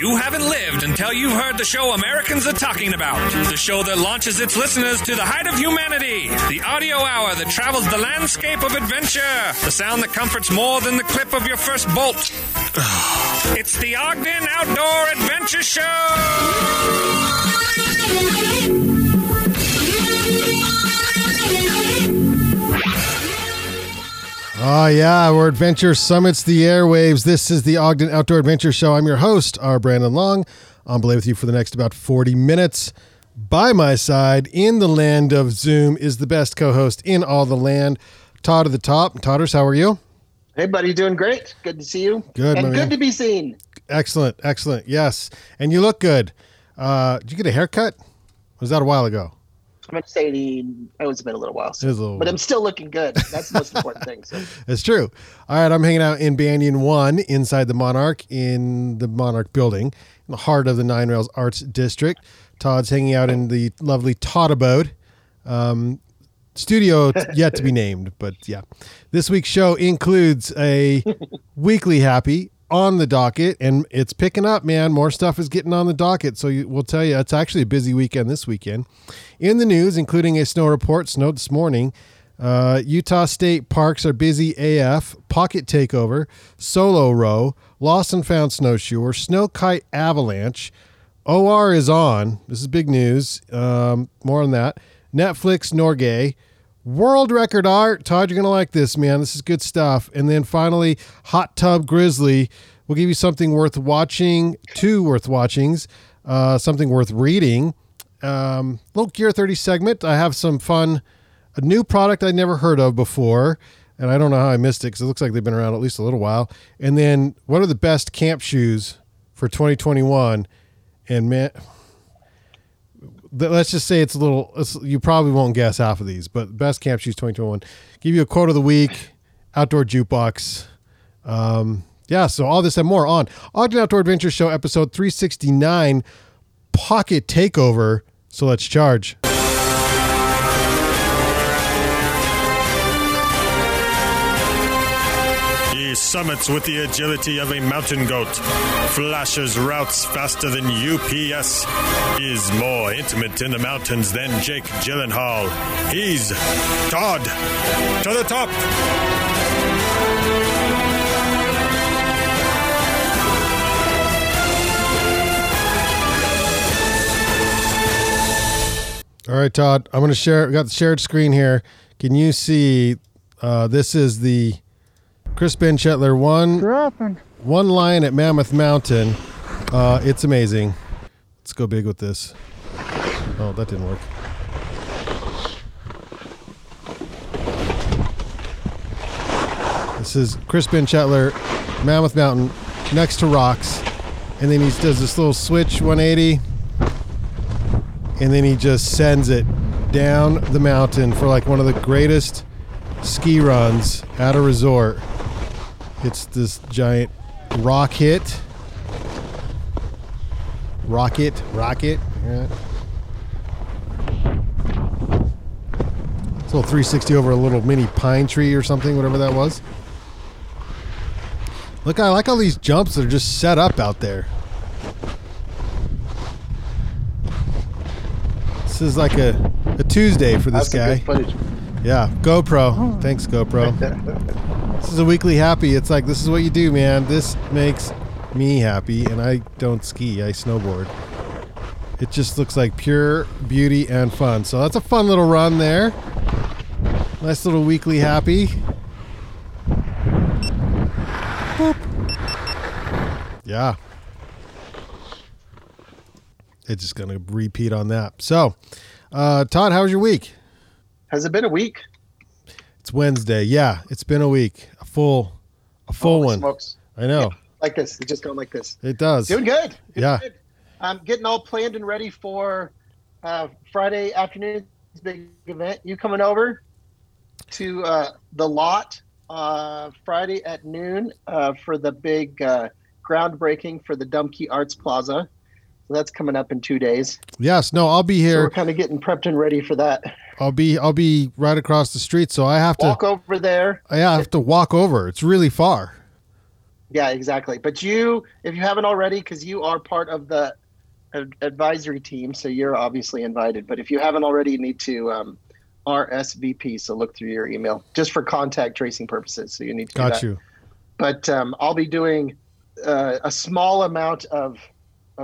You haven't lived until you've heard the show Americans Are Talking About, the show that launches its listeners to the height of humanity, the audio hour that travels the landscape of adventure, the sound that comforts more than the clip of your first bolt. It's the Ogden Outdoor Adventure Show! Oh, yeah, where adventure summits the airwaves. This is the Ogden Outdoor Adventure Show. I'm your host, R. Brandon Long. I'm belay with you for the next about 40 minutes. By my side, in the land of Zoom, is the best co-host in all the land, Todd of the Top. Todders, how are you? Hey, buddy, doing great. Good to see you. Good, and good to be seen. Excellent, excellent, yes. And you look good. Did you get a haircut? Was that a while ago? I'm going to say it's been a little while, so. But I'm still looking good. That's the most important thing. So. It's true. All right, I'm hanging out in Banyan 1 inside the Monarch in the Monarch building, in the heart of the Nine Rails Arts District. Todd's hanging out in the lovely Todd Abode. Studio yet to be named, but yeah. This week's show includes a weekly happy on the docket, and it's picking up, man. More stuff is getting on the docket, so we'll tell you it's actually a busy weekend this weekend. In the news, including a snow report, snowed this morning. Utah State parks are busy AF, pocket takeover, solo row, lost and found snowshoer, snow kite avalanche. OR is on. This is big news. More on that. Netflix, Norgay. World record art. Todd, you're going to like this, man. This is good stuff. And then finally, Hot Tub Grizzly. We'll give you something worth watching, two worth watchings, something worth reading. Little Gear 30 segment. I have some fun, a new product I never heard of before. And I don't know how I missed it because it looks like they've been around at least a little while. And then what are the best camp shoes for 2021? And man... Let's just say it's a little, you probably won't guess half of these, but best camp shoes 2021. Give you a quote of the week, outdoor jukebox. Yeah, so all this and more on Ogden Outdoor Adventure Show episode 369, Pocket Takeover. So let's charge. Summits with the agility of a mountain goat, flashes routes faster than UPS, is more intimate in the mountains than Jake Gyllenhaal. He's Todd to the Top. All right, Todd, I'm going to share. We got the shared screen here. Can you see? This is the Chris Benchetler, one lion at Mammoth Mountain. It's amazing. Let's go big with this. Oh, that didn't work. This is Chris Benchetler, Mammoth Mountain, next to rocks. And then he does this little switch 180. And then he just sends it down the mountain for like one of the greatest ski runs at a resort. It's this giant rocket. Yeah. It's a little 360 over a little mini pine tree or something, whatever that was. Look, I like all these jumps that are just set up out there. This is like a Tuesday for this guy. Yeah, GoPro. Thanks, GoPro. This is a weekly happy. It's like, this is what you do, man. This makes me happy, and I don't ski. I snowboard. It just looks like pure beauty and fun. So that's a fun little run there. Nice little weekly happy. Boop. Yeah. It's just going to repeat on that. So, Todd, how was your week? Has it been a week? It's Wednesday. Yeah, it's been a week. A full one. Smokes. I know. Yeah, like this. It's just going like this. It does. Doing good. Doing good. I'm getting all planned and ready for Friday afternoon's big event. You coming over to the lot Friday at noon for the big groundbreaking for the Dumke Arts Plaza. So that's coming up in 2 days. Yes. No, I'll be here. So we're kind of getting prepped and ready for that. I'll be right across the street, so I have to walk over there. I have to walk over. It's really far. Yeah, exactly. But you, if you haven't already, because you are part of the advisory team, so you're obviously invited. But if you haven't already, you need to RSVP. So look through your email just for contact tracing purposes. So you need to do that. But I'll be doing a small amount of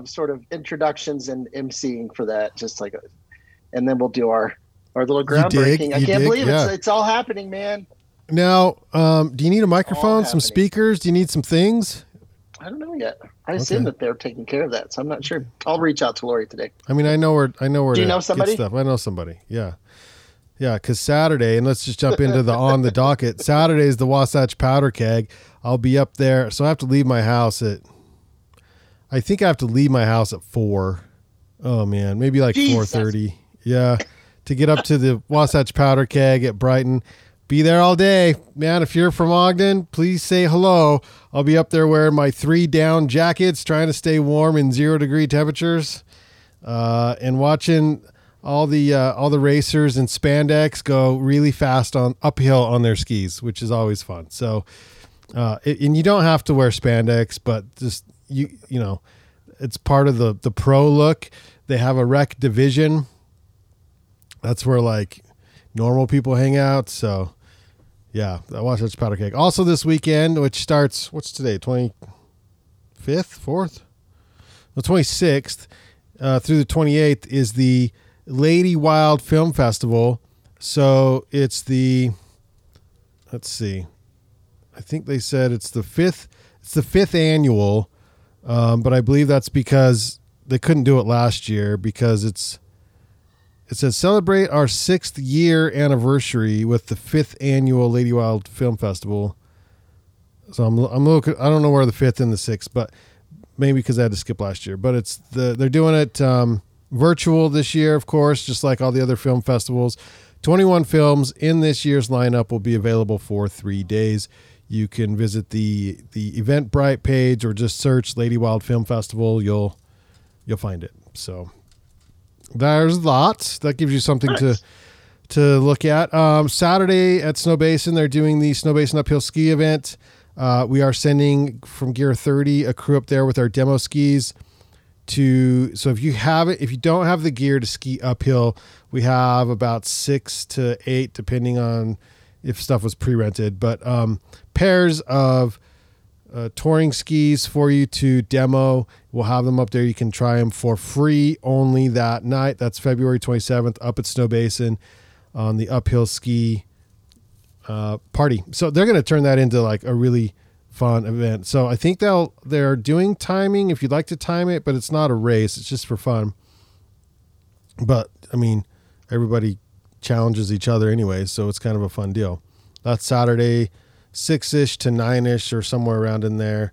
sort of introductions and emceeing for that, just like, and then we'll do our little groundbreaking. I can't believe it's all happening, man. Now, do you need a microphone, some speakers? Do you need some things? I don't know yet. I assume that they're taking care of that, so I'm not sure. I'll reach out to Lori today. I mean, I know where. Do you know somebody? I know somebody. Yeah. Because Saturday, and let's just jump into the on the docket. Saturday is the Wasatch Powder Keg. I'll be up there, so I have to leave my house at. I think I have to leave my house at 4. Oh man, maybe like 4:30. Yeah, to get up to the Wasatch Powder Keg at Brighton. Be there all day, man. If you're from Ogden, please say hello. I'll be up there wearing my 3 down jackets, trying to stay warm in 0 degree temperatures, and watching all the racers in spandex go really fast on uphill on their skis, which is always fun. So, and you don't have to wear spandex, but just you know, it's part of the pro look. They have a rec division. That's where like normal people hang out, so. Yeah, Wasatch Powder Keg. Also this weekend, which starts, what's today, 25th, 4th? The 26th through the 28th is the Lady Wild Film Festival. So it's I think they said it's the fifth annual, but I believe that's because they couldn't do it last year because It says, celebrate our 6th year anniversary with the 5th annual Lady Wild Film Festival. So I'm looking, I don't know where the 5th and the 6th, but maybe because I had to skip last year. But it's they're doing it virtual this year, of course, just like all the other film festivals. 21 films in this year's lineup will be available for 3 days. You can visit the Eventbrite page or just search Lady Wild Film Festival. You'll find it. So. There's lots. That gives you something to look at. Saturday at Snow Basin, they're doing the Snow Basin Uphill Ski Event. We are sending from Gear 30 a crew up there with our demo skis. So if you have it, if you don't have the gear to ski uphill, we have about 6 to 8, depending on if stuff was pre-rented. But pairs of touring skis for you to demo. We'll have them up there. You can try them for free only that night. That's February 27th up at Snow Basin on the uphill ski party. So they're going to turn that into like a really fun event. So I think they're doing timing if you'd like to time it, but it's not a race. It's just for fun. But I mean, everybody challenges each other anyway. So it's kind of a fun deal. That's Saturday, 6-ish to 9-ish or somewhere around in there.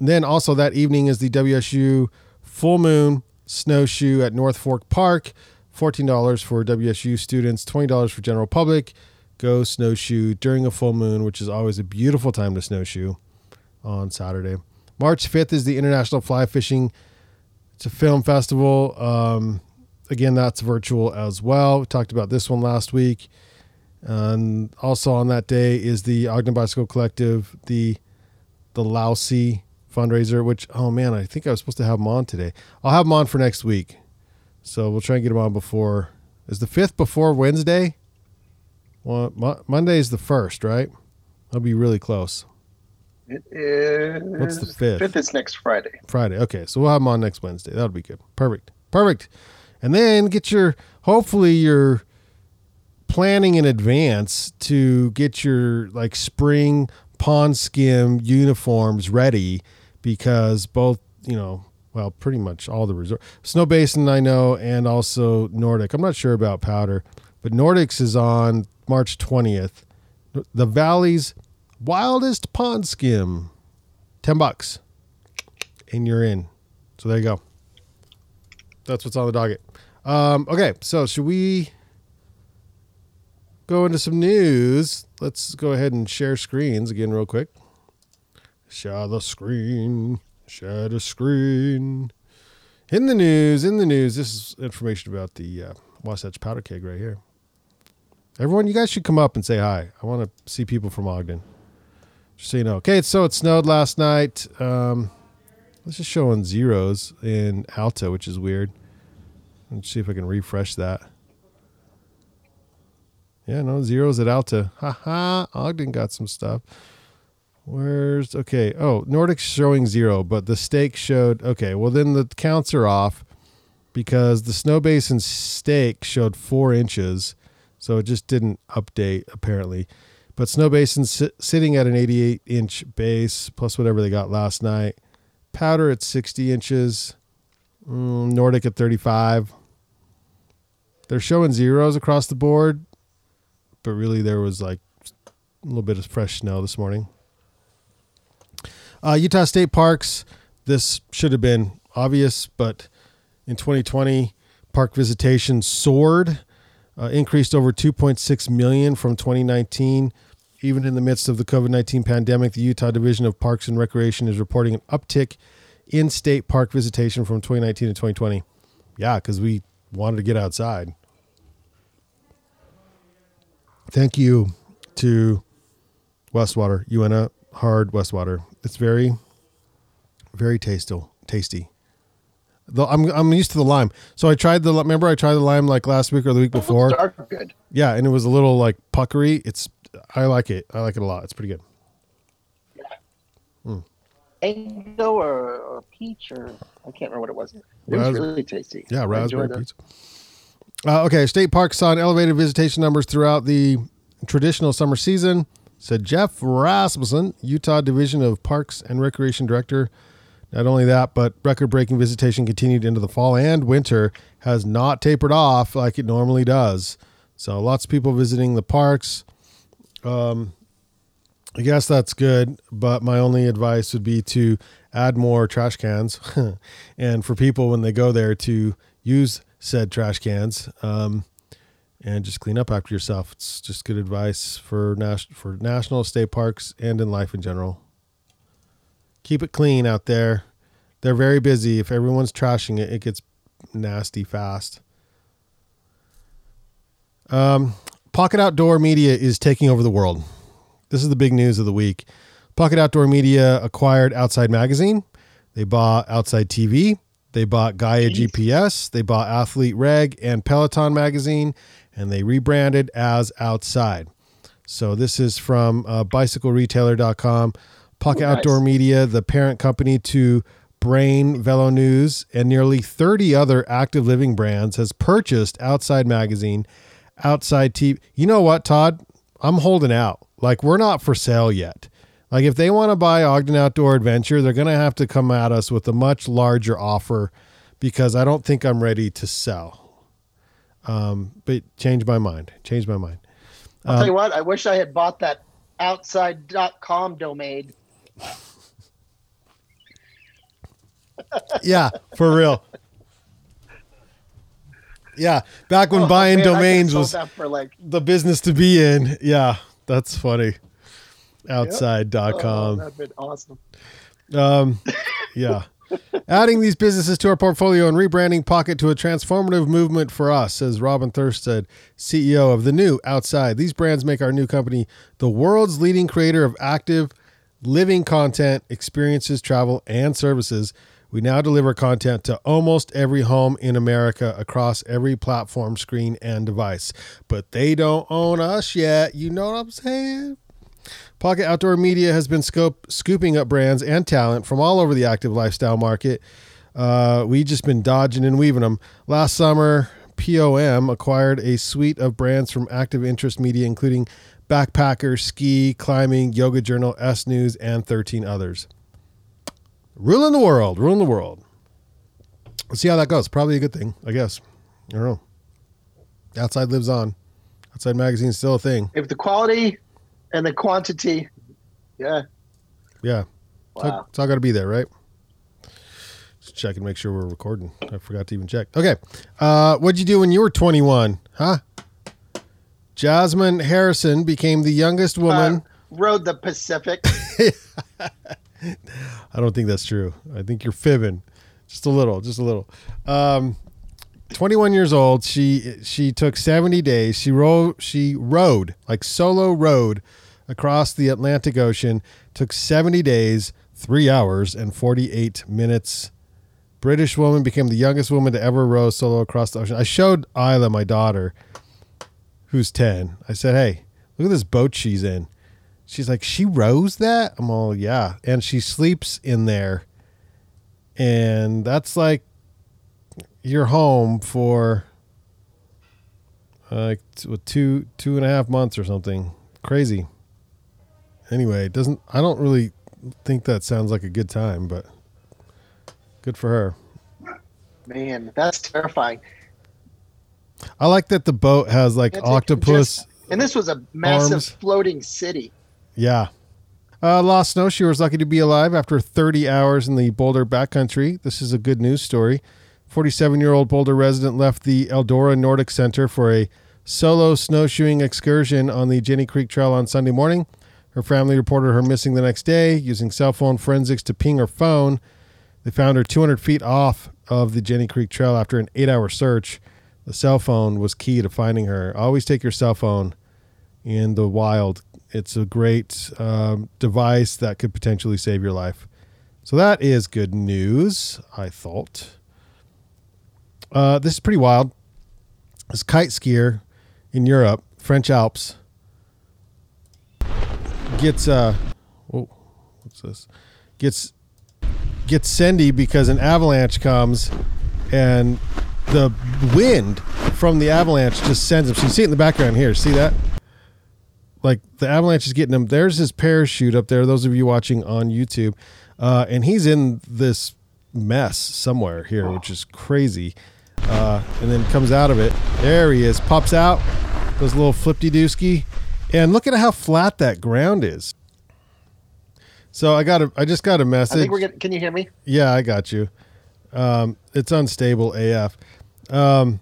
Then also that evening is the WSU Full Moon Snowshoe at North Fork Park. $14 for WSU students, $20 for general public. Go snowshoe during a full moon, which is always a beautiful time to snowshoe on Saturday. March 5th is the International Fly Fishing Film Festival. Again, that's virtual as well. We talked about this one last week. And also on that day is the Ogden Bicycle Collective, the Lousy fundraiser, which, oh man, I think I was supposed to have them on today. I'll have them on for next week. So we'll try and get them on before. Is the 5th before Wednesday? Well, Monday is the 1st, right? That'll be really close. It is. What's the 5th? 5th is next Friday. Okay. So we'll have them on next Wednesday. That'll be good. Perfect. And then get hopefully your planning in advance to get your like spring pond skim uniforms ready, because both, you know, well, pretty much all the resort, Snow Basin, I know, and also Nordic. I'm not sure about Powder, but Nordic's is on March 20th. The Valley's wildest pond skim, $10, and you're in. So there you go. That's what's on the docket. Okay, so should we go into some news? Let's go ahead and share screens again real quick. Share the screen. In the news, this is information about the Wasatch Powder Keg right here. Everyone, you guys should come up and say hi. I want to see people from Ogden. so you know. Okay, so it snowed last night. Let's just show on zeros in Alta, which is weird. Let's see if I can refresh that. Yeah, no zeros at Alta. Haha, Ogden got some stuff. Where's, okay, oh, Nordic's showing zero, but the stake showed, okay, well then the counts are off because the Snow Basin stake showed 4 inches, so it just didn't update apparently. But Snow Basin sitting at an 88-inch base, plus whatever they got last night. Powder at 60 inches. Nordic at 35. They're showing zeros across the board, but really there was like a little bit of fresh snow this morning. Utah State Parks, this should have been obvious, but in 2020, park visitation soared, increased over 2.6 million from 2019. Even in the midst of the COVID-19 pandemic, the Utah Division of Parks and Recreation is reporting an uptick in state park visitation from 2019 to 2020. Yeah, because we wanted to get outside. Thank you to Westwater, Uena Hard Westwater. It's very, very tasty. Though I'm used to the lime. So I tried the lime like last week or the week before. Dark good. Yeah, and it was a little like puckery. I like it. I like it a lot. It's pretty good. Yeah. Mango or peach or I can't remember what it was. It was really tasty. Yeah, raspberry pizza. Okay, state parks saw an elevated visitation numbers throughout the traditional summer season, said Jeff Rasmussen, Utah Division of Parks and Recreation Director. Not only that, but record-breaking visitation continued into the fall and winter, has not tapered off like it normally does. So lots of people visiting the parks. I guess that's good, but my only advice would be to add more trash cans and for people when they go there to use said trash cans, and just clean up after yourself. It's just good advice for national state parks and in life in general. Keep it clean out there. They're very busy. If everyone's trashing it, it gets nasty fast. Pocket Outdoor Media is taking over the world. This is the big news of the week. Pocket Outdoor Media acquired Outside Magazine. They bought Outside TV. They bought Gaia GPS. They bought Athlete Reg and Peloton Magazine, and they rebranded as Outside. So this is from bicycleretailer.com. Pocket Outdoor Media, the parent company to Brain, Velo News, and nearly 30 other active living brands, has purchased Outside Magazine, Outside TV. You know what, Todd? I'm holding out. Like, we're not for sale yet. Like, if they want to buy Ogden Outdoor Adventure, they're going to have to come at us with a much larger offer because I don't think I'm ready to sell. But change my mind. I'll tell you what, I wish I had bought that outside.com domain. Yeah, for real. Yeah, back when buying domains was for like the business to be in. Yeah, that's funny. Outside.com. Yep. That'd been awesome. Yeah. Adding these businesses to our portfolio and rebranding Pocket to a transformative movement for us, says Robin Thursted, CEO of the new Outside. These brands make our new company the world's leading creator of active living content, experiences, travel, and services. We now deliver content to almost every home in America across every platform, screen, and device. But they don't own us yet. You know what I'm saying? Pocket Outdoor Media has been scooping up brands and talent from all over the active lifestyle market. We've just been dodging and weaving them. Last summer, POM acquired a suite of brands from Active Interest Media, including Backpacker, Ski, Climbing, Yoga Journal, S News, and 13 others. Ruling the world. Let's see how that goes. Probably a good thing, I guess. I don't know. Outside lives on. Outside Magazine is still a thing. If the quality and the quantity, yeah. Yeah. Wow. It's all got to be there, right? Let's check and make sure we're recording. I forgot to even check. Okay. What'd you do when you were 21? Huh? Jasmine Harrison became the youngest woman. Rode the Pacific. I don't think that's true. I think you're fibbing just a little. 21 years old. She took 70 days. She rode like solo rode across the Atlantic Ocean took 70 days, 3 hours, and 48 minutes. British woman became the youngest woman to ever row solo across the ocean. I showed Isla, my daughter, who's 10. I said, hey, look at this boat she's in. She's like, she rows that? I'm all, yeah. And she sleeps in there. And that's like your home for like 2.5 months or something. Crazy. Anyway, I don't really think that sounds like a good time, but good for her. Man, that's terrifying. I like that the boat has like octopus arms. And this was a massive floating city. Yeah. Lost snowshoer was lucky to be alive after 30 hours in the Boulder backcountry. This is a good news story. 47-year-old Boulder resident left the Eldora Nordic Center for a solo snowshoeing excursion on the Jenny Creek Trail on Sunday morning. Her family reported her missing the next day, using cell phone forensics to ping her phone. They found her 200 feet off of the Jenny Creek Trail after an 8-hour search. The cell phone was key to finding her. Always take your cell phone in the wild. It's a great device that could potentially save your life. So that is good news, I thought. This is pretty wild. This kite skier in Europe, French Alps, gets sendy because an avalanche comes and the wind from the avalanche just sends him. So you see it in the background here. See that? Like the avalanche is getting him. There's his parachute up there. Those of you watching on YouTube. And he's in this mess somewhere here, which is crazy. And then comes out of it. There he is. Pops out. Does a little flip-de-dooski. And look at how flat that ground is. So I just got a message. I think can you hear me? Yeah, I got you. It's unstable AF. I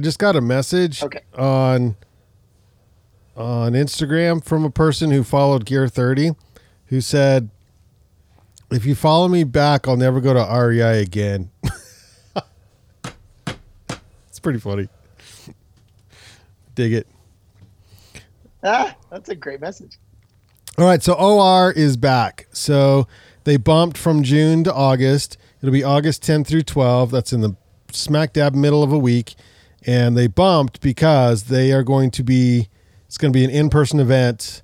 just got a message on Instagram from a person who followed Gear 30 who said, if you follow me back, I'll never go to REI again. It's pretty funny. Dig it. Ah, that's a great message. All right. So OR is back. So they bumped from June to August. It'll be August 10 through 12. That's in the smack dab middle of a week. And they bumped because it's going to be an in-person event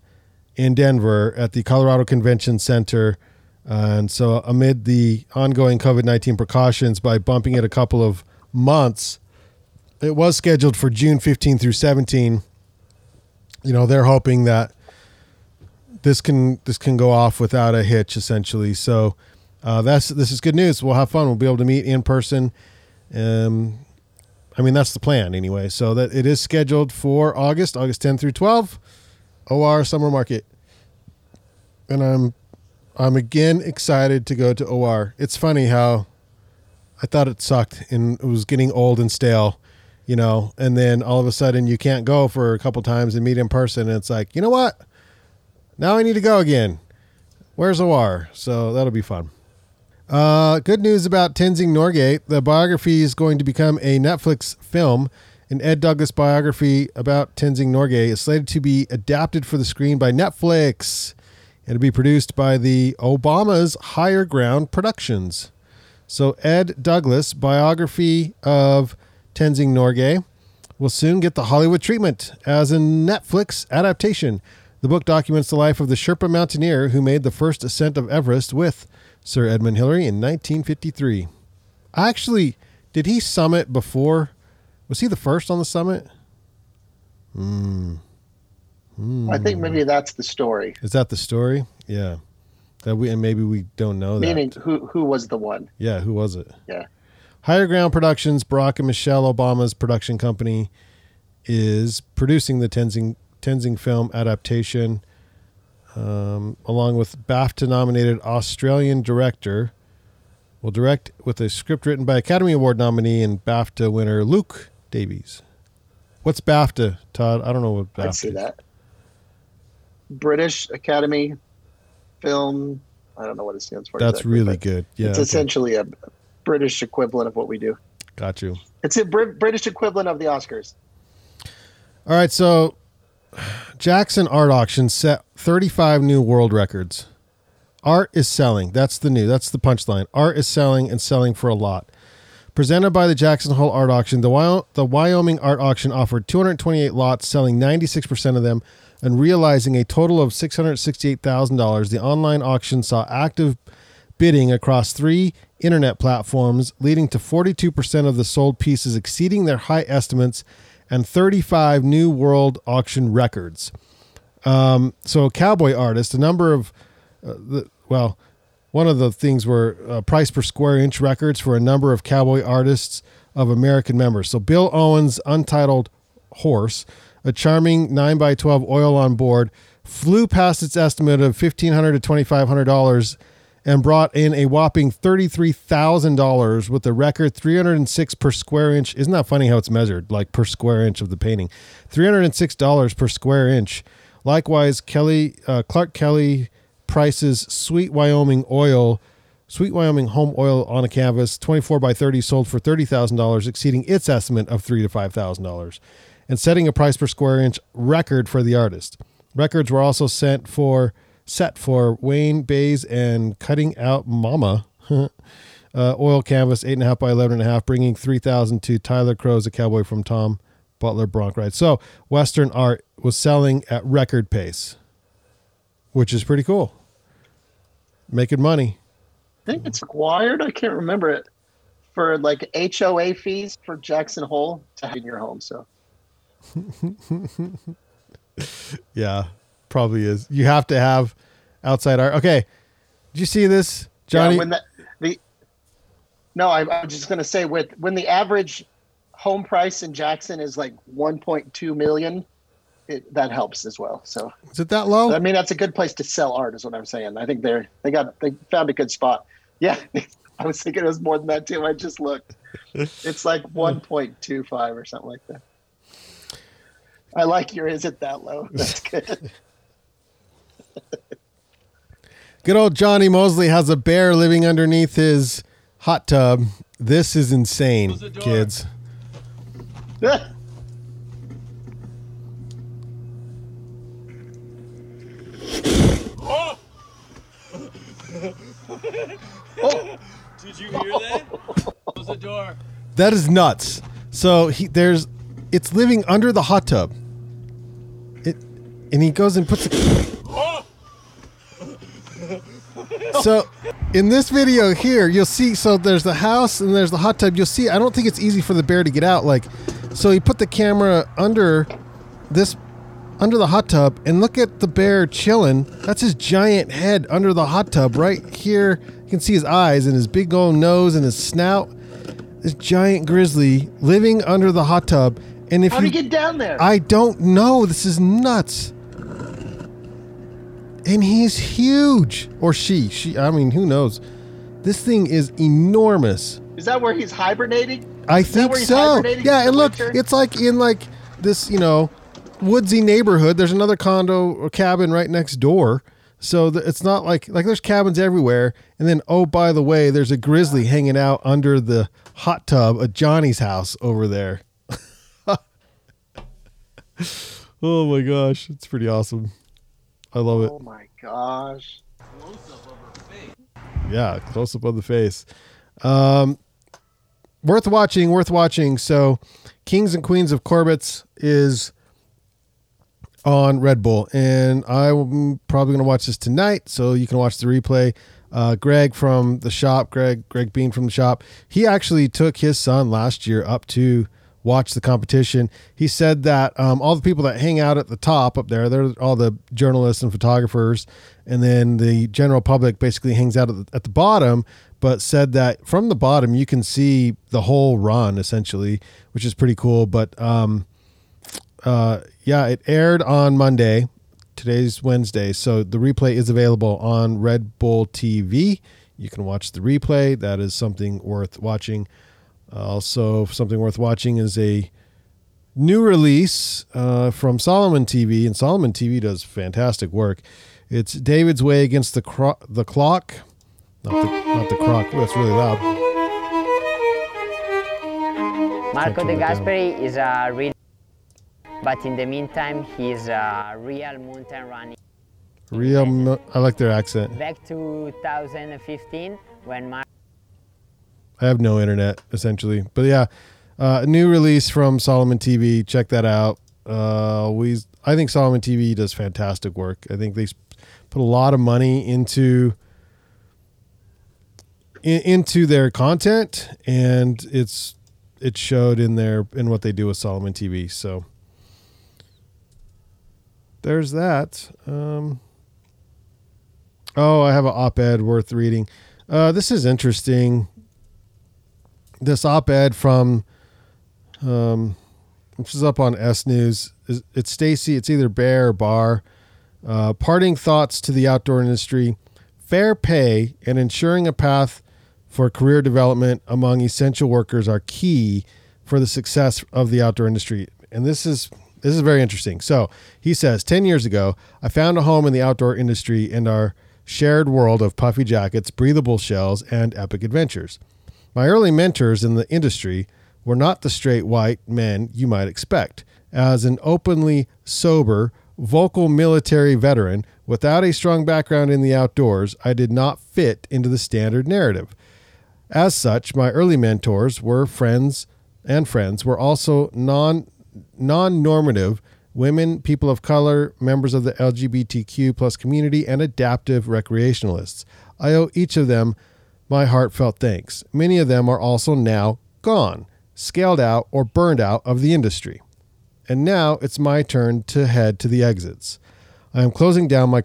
in Denver at the Colorado Convention Center. And so amid the ongoing COVID-19 precautions, by bumping it a couple of months, it was scheduled for June 15 through 17. You know, they're hoping that this can go off without a hitch, essentially. So, this is good news. We'll have fun. We'll be able to meet in person. I mean, that's the plan anyway. So that it is scheduled for August 10 through 12, OR Summer Market. And I'm again excited to go to OR. It's funny how I thought it sucked and it was getting old and stale, you know, and then all of a sudden you can't go for a couple times and meet in person. And it's like, you know what? Now I need to go again. Where's OR? So that'll be fun. Good news about Tenzing Norgay. The biography is going to become a Netflix film. An Ed Douglas biography about Tenzing Norgay is slated to be adapted for the screen by Netflix. It'll be produced by the Obama's Higher Ground Productions. So Ed Douglas biography of Tenzing Norgay will soon get the Hollywood treatment as a Netflix adaptation. The book documents the life of the Sherpa mountaineer who made the first ascent of Everest with Sir Edmund Hillary in 1953. Actually, did he summit before? Was he the first on the summit? I think maybe that's the story. Is that the story? Yeah. Maybe we don't know that. Meaning, who was the one? Yeah, who was it? Yeah. Higher Ground Productions, Barack and Michelle Obama's production company, is producing the Tenzing film adaptation. Along with BAFTA-nominated Australian director, will direct with a script written by Academy Award nominee and BAFTA winner Luke Davies. What's BAFTA, Todd? I don't know what BAFTA is. I see that. British Academy Film. I don't know what it stands for. That's exactly, really good. Yeah, it's essentially a British equivalent of what we do. Got you. It's a British equivalent of the Oscars. All right, so Jackson Art Auction set 35 new world records. Art is selling. That's the punchline. Art is selling and selling for a lot. Presented by the Jackson Hole Art Auction, the Wyoming Art Auction offered 228 lots, selling 96% of them and realizing a total of $668,000. The online auction saw active bidding across three internet platforms, leading to 42% of the sold pieces exceeding their high estimates and 35 new world auction records. So cowboy artist, a number of, one of the things were price per square inch records for a number of cowboy artists of American members. So Bill Owens' untitled horse, a charming 9x12 oil on board, flew past its estimate of $1,500 to $2,500 and brought in a whopping $33,000 with a record 306 per square inch. Isn't that funny how it's measured, like per square inch of the painting? $306 per square inch. Likewise, Clark Kelly prices Sweet Wyoming Home Oil on a canvas, 24x30, sold for $30,000, exceeding its estimate of $3,000 to $5,000, and setting a price per square inch record for the artist. Records were also set for Wayne Bays and Cutting Out Mama oil canvas, 8.5 by 11.5, bringing $3,000 to Tyler Crow's A Cowboy from Tom Butler Bronc Ride. So Western art was selling at record pace, which is pretty cool. Making money. I think it's wired. I can't remember it. For like HOA fees for Jackson Hole to have in your home. So yeah, probably is. You have to have outside art. Okay. Did you see this, Johnny? Yeah, I'm just going to say when the average home price in Jackson is like 1.2 million, that helps as well. So is it that low? I mean, that's a good place to sell art is what I'm saying. I think they found a good spot. Yeah. I was thinking it was more than that too. I just looked. It's like 1.25 or something like that. I like your is it that low. That's good. Good old Johnny Mosley has a bear living underneath his hot tub. This is insane, kids. Oh! Oh! Did you hear that? Close the door. That is nuts. So it's living under the hot tub. And he goes and puts it. Oh! So in this video here, you'll see. So there's the house and there's the hot tub. You'll see. I don't think it's easy for the bear to get out. Like, so he put the camera under the hot tub, and look at the bear chilling. That's his giant head under the hot tub right here. You can see his eyes and his big old nose and his snout. This giant grizzly living under the hot tub. And how do you get down there? I don't know. This is nuts. And he's huge. Or she, I mean, who knows? This thing is enormous. Is that where he's hibernating? I think so. Yeah, and look, it's like in like this, woodsy neighborhood. There's another condo or cabin right next door, so it's not like there's cabins everywhere. And then, oh, by the way, there's a grizzly hanging out under the hot tub at Johnny's house over there. Oh my gosh, it's pretty awesome. I love it. Oh my gosh. Close up of the face. Worth watching. So Kings and Queens of Corbett's is on Red Bull, and I'm probably going to watch this tonight, so you can watch the replay. Greg Bean from the shop, he actually took his son last year up to watch the competition. He said that all the people that hang out at the top up there, they're all the journalists and photographers, and then the general public basically hangs out at the bottom, but said that from the bottom you can see the whole run essentially, which is pretty cool. But it aired on Monday. Today's Wednesday. So the replay is available on Red Bull TV. You can watch the replay. That is something worth watching. Also, something worth watching is a new release from Solomon TV. And Solomon TV does fantastic work. It's David's Way Against the Clock. Not the croc. Oh, that's really loud. Marco De Gasperi is a real... But in the meantime, he's a real mountain running. Real, I like their accent. Back to 2015 when Mark. I have no internet, essentially. But yeah, new release from Solomon TV. Check that out. I think Solomon TV does fantastic work. I think they put a lot of money into their content, and it showed in what they do with Solomon TV. So there's that. I have an op-ed worth reading. This is interesting. This op-ed from which is up on S News. It's Stacy. It's either Bear or Barr. Parting thoughts to the outdoor industry, fair pay, and ensuring a path for career development among essential workers are key for the success of the outdoor industry. And this is very interesting. So he says, 10 years ago, I found a home in the outdoor industry and our shared world of puffy jackets, breathable shells, and epic adventures. My early mentors in the industry were not the straight white men you might expect. As an openly sober, vocal military veteran without a strong background in the outdoors, I did not fit into the standard narrative. As such, my early mentors were friends were also non-normative women, people of color, members of the LGBTQ plus community, and adaptive recreationalists. I owe each of them my heartfelt thanks. Many of them are also now gone, scaled out, or burned out of the industry. And now it's my turn to head to the exits. I am closing down my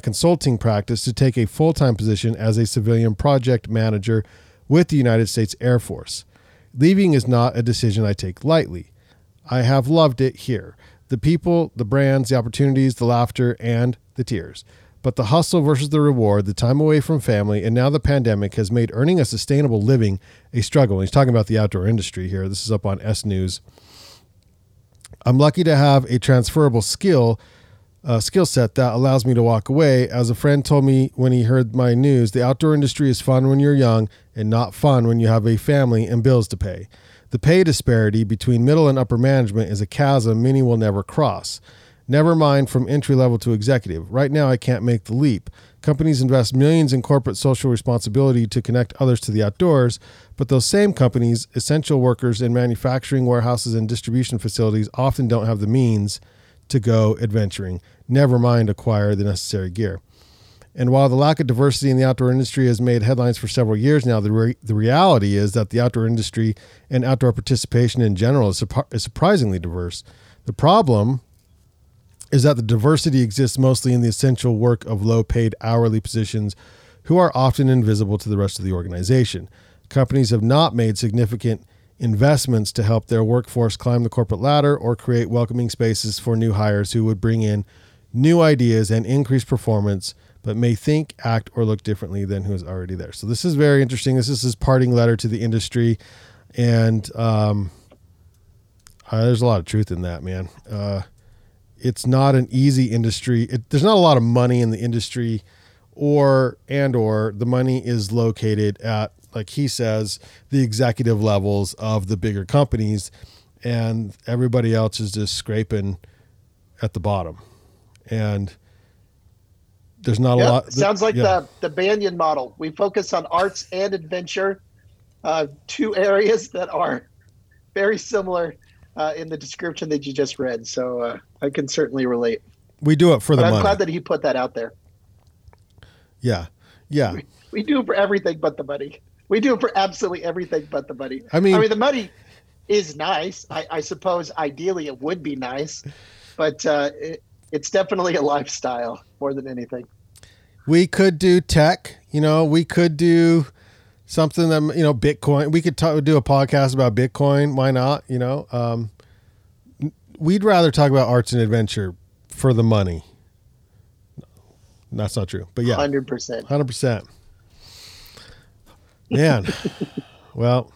consulting practice to take a full-time position as a civilian project manager with the United States Air Force. Leaving is not a decision I take lightly. I have loved it here. The people, the brands, the opportunities, the laughter, and the tears. But the hustle versus the reward, the time away from family, and now the pandemic has made earning a sustainable living a struggle. He's talking about the outdoor industry here. This is up on S News. I'm lucky to have a transferable skill set that allows me to walk away. As a friend told me when he heard my news, the outdoor industry is fun when you're young and not fun when you have a family and bills to pay. The pay disparity between middle and upper management is a chasm many will never cross. Never mind from entry level to executive. Right now, I can't make the leap. Companies invest millions in corporate social responsibility to connect others to the outdoors, but those same companies, essential workers in manufacturing warehouses and distribution facilities often don't have the means to go adventuring, never mind acquire the necessary gear. And while the lack of diversity in the outdoor industry has made headlines for several years now, the reality is that the outdoor industry and outdoor participation in general is surprisingly diverse. The problem is that the diversity exists mostly in the essential work of low-paid hourly positions who are often invisible to the rest of the organization. Companies have not made significant investments to help their workforce climb the corporate ladder or create welcoming spaces for new hires who would bring in new ideas and increase performance, but may think, act, or look differently than who is already there. So this is very interesting. This is his parting letter to the industry, and there's a lot of truth in that, man. It's not an easy industry. There's not a lot of money in the industry, or the money is located at, like he says, the executive levels of the bigger companies, and everybody else is just scraping at the bottom. And there's not a lot. Sounds like the Banyan model. We focus on arts and adventure, two areas that are very similar in the description that you just read. So I can certainly relate. We do it for the money. I'm glad that he put that out there. Yeah. Yeah. We do it for everything but the money. We do it for absolutely everything but the money. I mean, the money is nice. I suppose ideally it would be nice, but it's definitely a lifestyle more than anything. We could do tech, we could do something that, Bitcoin. We could do a podcast about Bitcoin. Why not? We'd rather talk about arts and adventure for the money. That's not true, but yeah. 100%. Man. Well,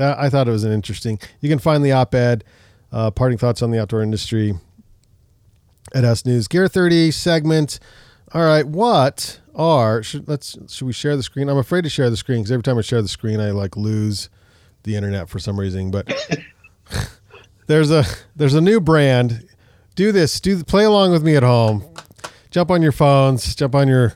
I thought it was an interesting. You can find the op-ed, parting thoughts on the outdoor industry, at S News. Gear 30 segment. All right. What are, should we share the screen? I'm afraid to share the screen because every time I share the screen, I lose the internet for some reason, but There's a new brand. Do this. Play along with me at home. Jump on your phones. Jump on your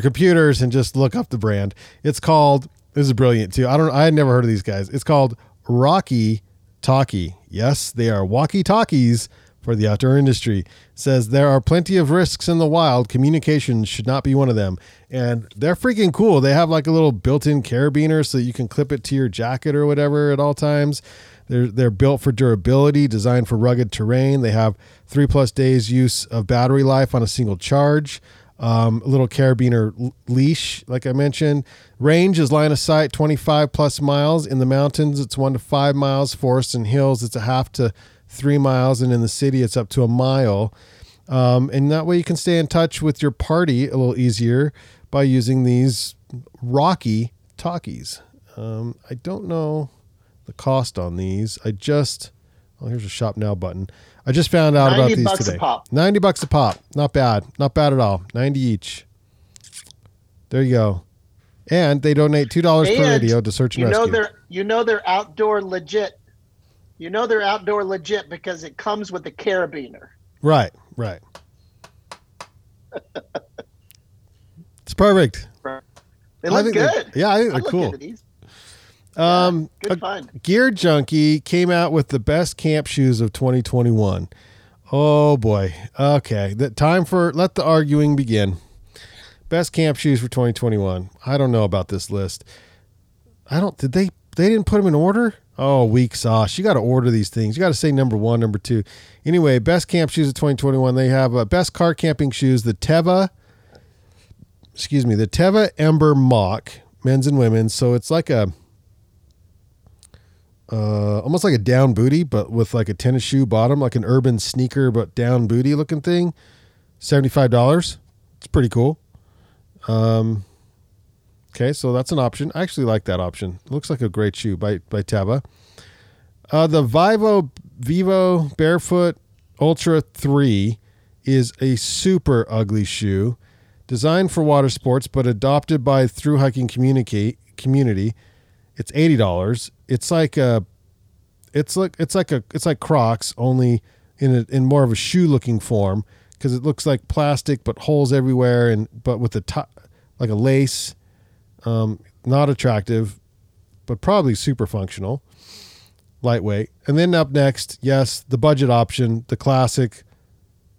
computers and just look up the brand. It's called. This is brilliant too. I had never heard of these guys. It's called Rocky Talkie. Yes, they are walkie talkies for the outdoor industry. It says there are plenty of risks in the wild. Communication should not be one of them. And they're freaking cool. They have like a little built-in carabiner so you can clip it to your jacket or whatever at all times. They're built for durability, designed for rugged terrain. They have 3+ days use of battery life on a single charge. A little carabiner leash, like I mentioned. Range is line of sight, 25+ miles. In the mountains, it's 1 to 5 miles. Forests and hills, it's a 0.5 to 3 miles. And in the city, it's up to 1 mile. And that way you can stay in touch with your party a little easier by using these Rocky Talkies. I don't know the cost on these. Here's a shop now button. I just found out about these today. $90 a pop. Not bad. Not bad at all. 90 each. There you go. And they donate $2 per radio to Search and Rescue. They're outdoor legit. You know they're outdoor legit because it comes with a carabiner. Right. It's perfect. They look good. Yeah, I think they're cool. Gear Junkie came out with the best camp shoes of 2021. Oh boy. Okay. Let the arguing begin. Best camp shoes for 2021. I don't know about this list. They didn't put them in order. Oh, weak sauce. You got to order these things. You got to say number one, number two. Anyway, best camp shoes of 2021. They have best car camping shoes. The Teva Ember Mock, men's and women's. So it's like a, almost like a down booty, but with like a tennis shoe bottom, like an urban sneaker, but down booty looking thing. $75. It's pretty cool. Okay, so that's an option. I actually like that option. It looks like a great shoe by Teva. The Vivo Barefoot Ultra 3 is a super ugly shoe designed for water sports, but adopted by through hiking community. It's $80. It's like Crocs, only in more of a shoe looking form, because it looks like plastic but holes everywhere but with the top like a lace. Not attractive, but probably super functional, lightweight. And then up next, yes, the budget option, the classic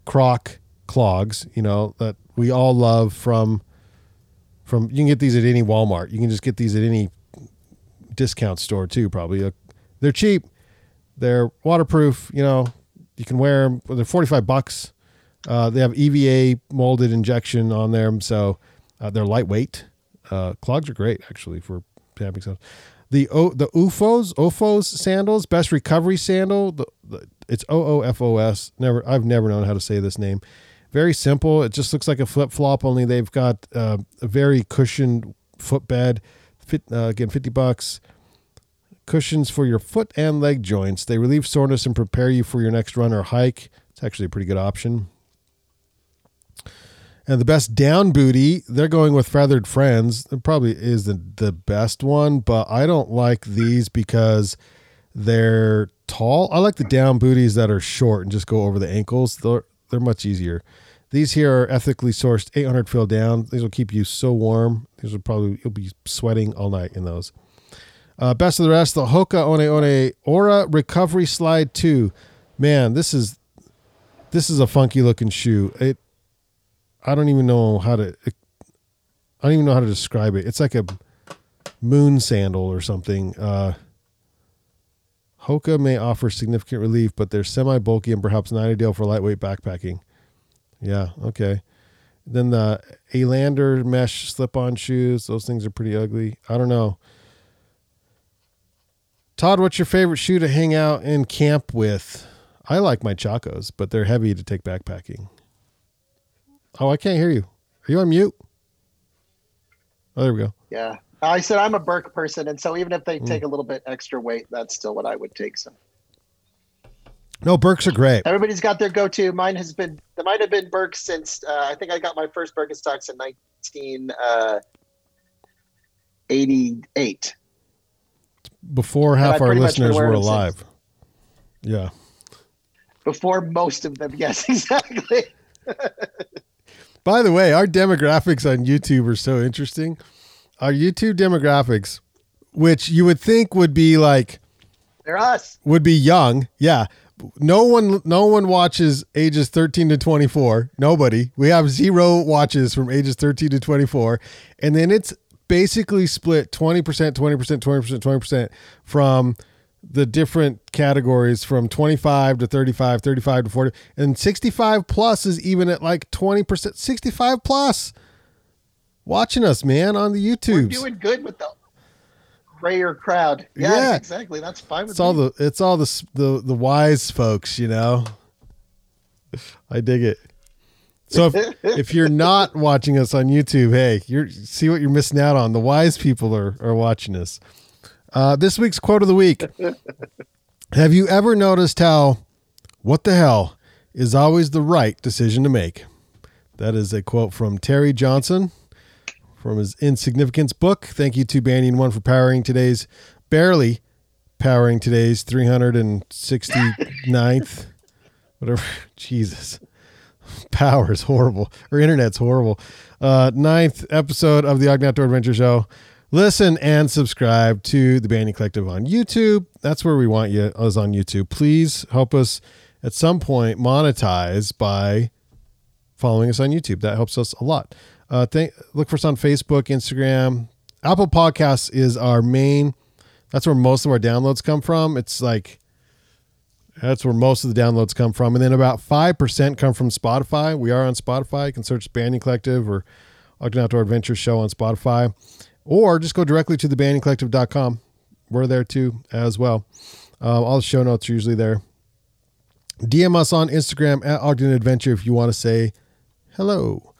Croc clogs, that we all love from you can get these at any Walmart. You can just get these at any discount store too, probably. They're cheap. They're waterproof. You can wear them. They're $45. They have EVA molded injection on them. So they're lightweight. Clogs are great actually for camping stuff. The OFOS sandals, best recovery sandal. It's OOFOS. I've never known how to say this name. Very simple. It just looks like a flip flop, only they've got a very cushioned footbed. Again, $50. Cushions for your foot and leg joints. They relieve soreness and prepare you for your next run or hike. It's actually a pretty good option. And the best down booty, they're going with Feathered Friends. It probably is the best one, but I don't like these because they're tall. I like the down booties that are short and just go over the ankles. They're much easier. These here are ethically sourced 800 fill down. These will keep you so warm. These will probably, you'll be sweating all night in those. Best of the rest, the Hoka One Aura Recovery Slide 2. Man, this is a funky looking shoe. I don't even know how to describe it. It's like a moon sandal or something. Hoka may offer significant relief, but they're semi-bulky and perhaps not ideal for lightweight backpacking. Yeah, okay. Then the Alander mesh slip-on shoes. Those things are pretty ugly. I don't know. Todd, what's your favorite shoe to hang out and camp with? I like my Chacos, but they're heavy to take backpacking. Oh, I can't hear you. Are you on mute? Oh, there we go. Yeah. I said I'm a Burke person, and so even if they take a little bit extra weight, that's still what I would take. So. No, Burkes are great. Everybody's got their go-to. Mine have been Burke since I think I got my first Birkenstocks in 1988. Before half our listeners were alive. Yeah. Before most of them. Yes, exactly. By the way, our demographics on YouTube are so interesting. Our YouTube demographics, which you would think would be like, they're us, would be young. Yeah. No one watches ages 13 to 24. Nobody. We have zero watches from ages 13 to 24. And then it's basically split 20%, 20%, 20%, 20% from the different categories from 25 to 35, 35 to 40, and 65 plus is even at like 20%. 65 plus watching us, man, on the YouTube. We're doing good with the grayer crowd. Yeah. Exactly. That's fine with it's me. It's all the wise folks, you know. I dig it. So if, if you're not watching us on YouTube, hey, you're see what you're missing out on. The wise people are watching us. This week's quote of the week. Have you ever noticed how what the hell is always the right decision to make? That is a quote from Terry Johnson from his Insignificance book. Thank you to Banyan One for barely powering today's 369th, whatever. Jesus. Power is horrible. Or internet's horrible. 9th episode of the Ogden Outdoor Adventure Show. Listen and subscribe to the Banyan Collective on YouTube. That's where we want you, us on YouTube. Please help us at some point monetize by following us on YouTube. That helps us a lot. Look for us on Facebook, Instagram. Apple Podcasts is our main. That's where most of our downloads come from. That's where most of the downloads come from. And then about 5% come from Spotify. We are on Spotify. You can search Banyan Collective or Ogden Outdoor Adventure Show on Spotify. Or just go directly to thebanyancollective.com. We're there too as well. All the show notes are usually there. DM us on Instagram at Ogden Adventure if you want to say hello.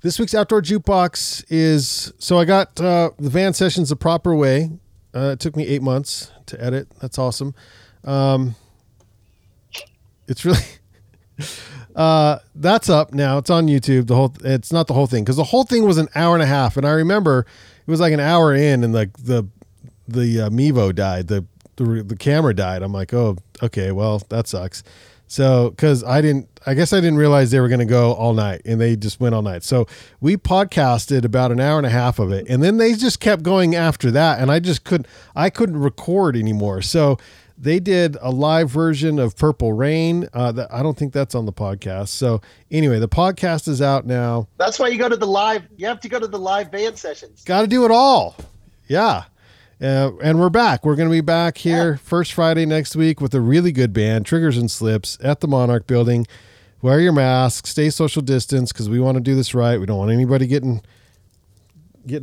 This week's Outdoor Jukebox is... So I got the van sessions the proper way. It took me 8 months to edit. That's awesome. It's really... that's up now. It's on YouTube. It's not the whole thing, because the whole thing was an hour and a half, and I remember it was like an hour in, and like the Mevo died, the camera died. I'm like, oh, okay, well that sucks. So because I guess I didn't realize they were going to go all night, and they just went all night. So we podcasted about an hour and a half of it, and then they just kept going after that, and I couldn't record anymore. So they did a live version of Purple Rain. I don't think that's on the podcast. So anyway, the podcast is out now. That's why you go to the live. You have to go to the live band sessions. Got to do it all. Yeah. And we're back. We're going to be back here first Friday next week with a really good band, Triggers and Slips, at the Monarch building. Wear your mask, stay social distance, because we want to do this right. We don't want anybody getting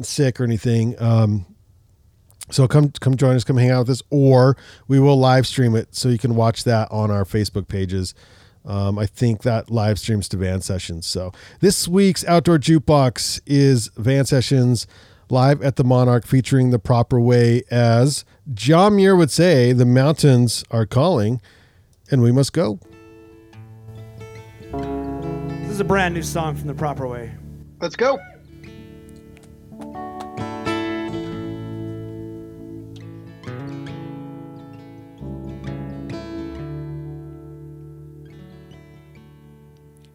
sick or anything. So come join us, come hang out with us, or we will live stream it so you can watch that on our Facebook pages. I think that live streams to van sessions. So this week's Outdoor Jukebox is Van Sessions live at the Monarch, featuring The Proper Way. As John Muir would say, the mountains are calling and we must go. This is a brand new song from The Proper Way. Let's go.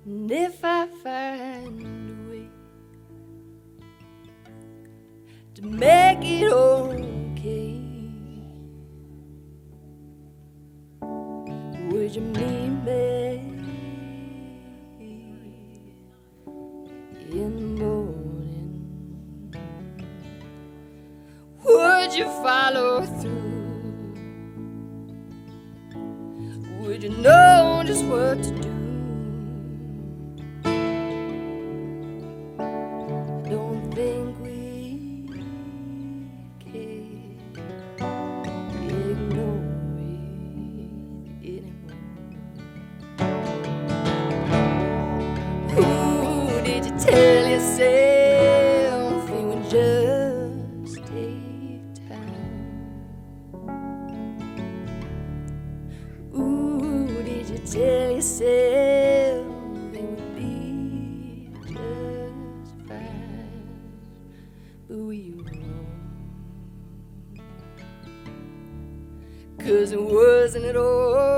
And if I find a way to make it okay, would you meet me in the morning? Would you follow through? Would you know just what to do? Cause it wasn't at all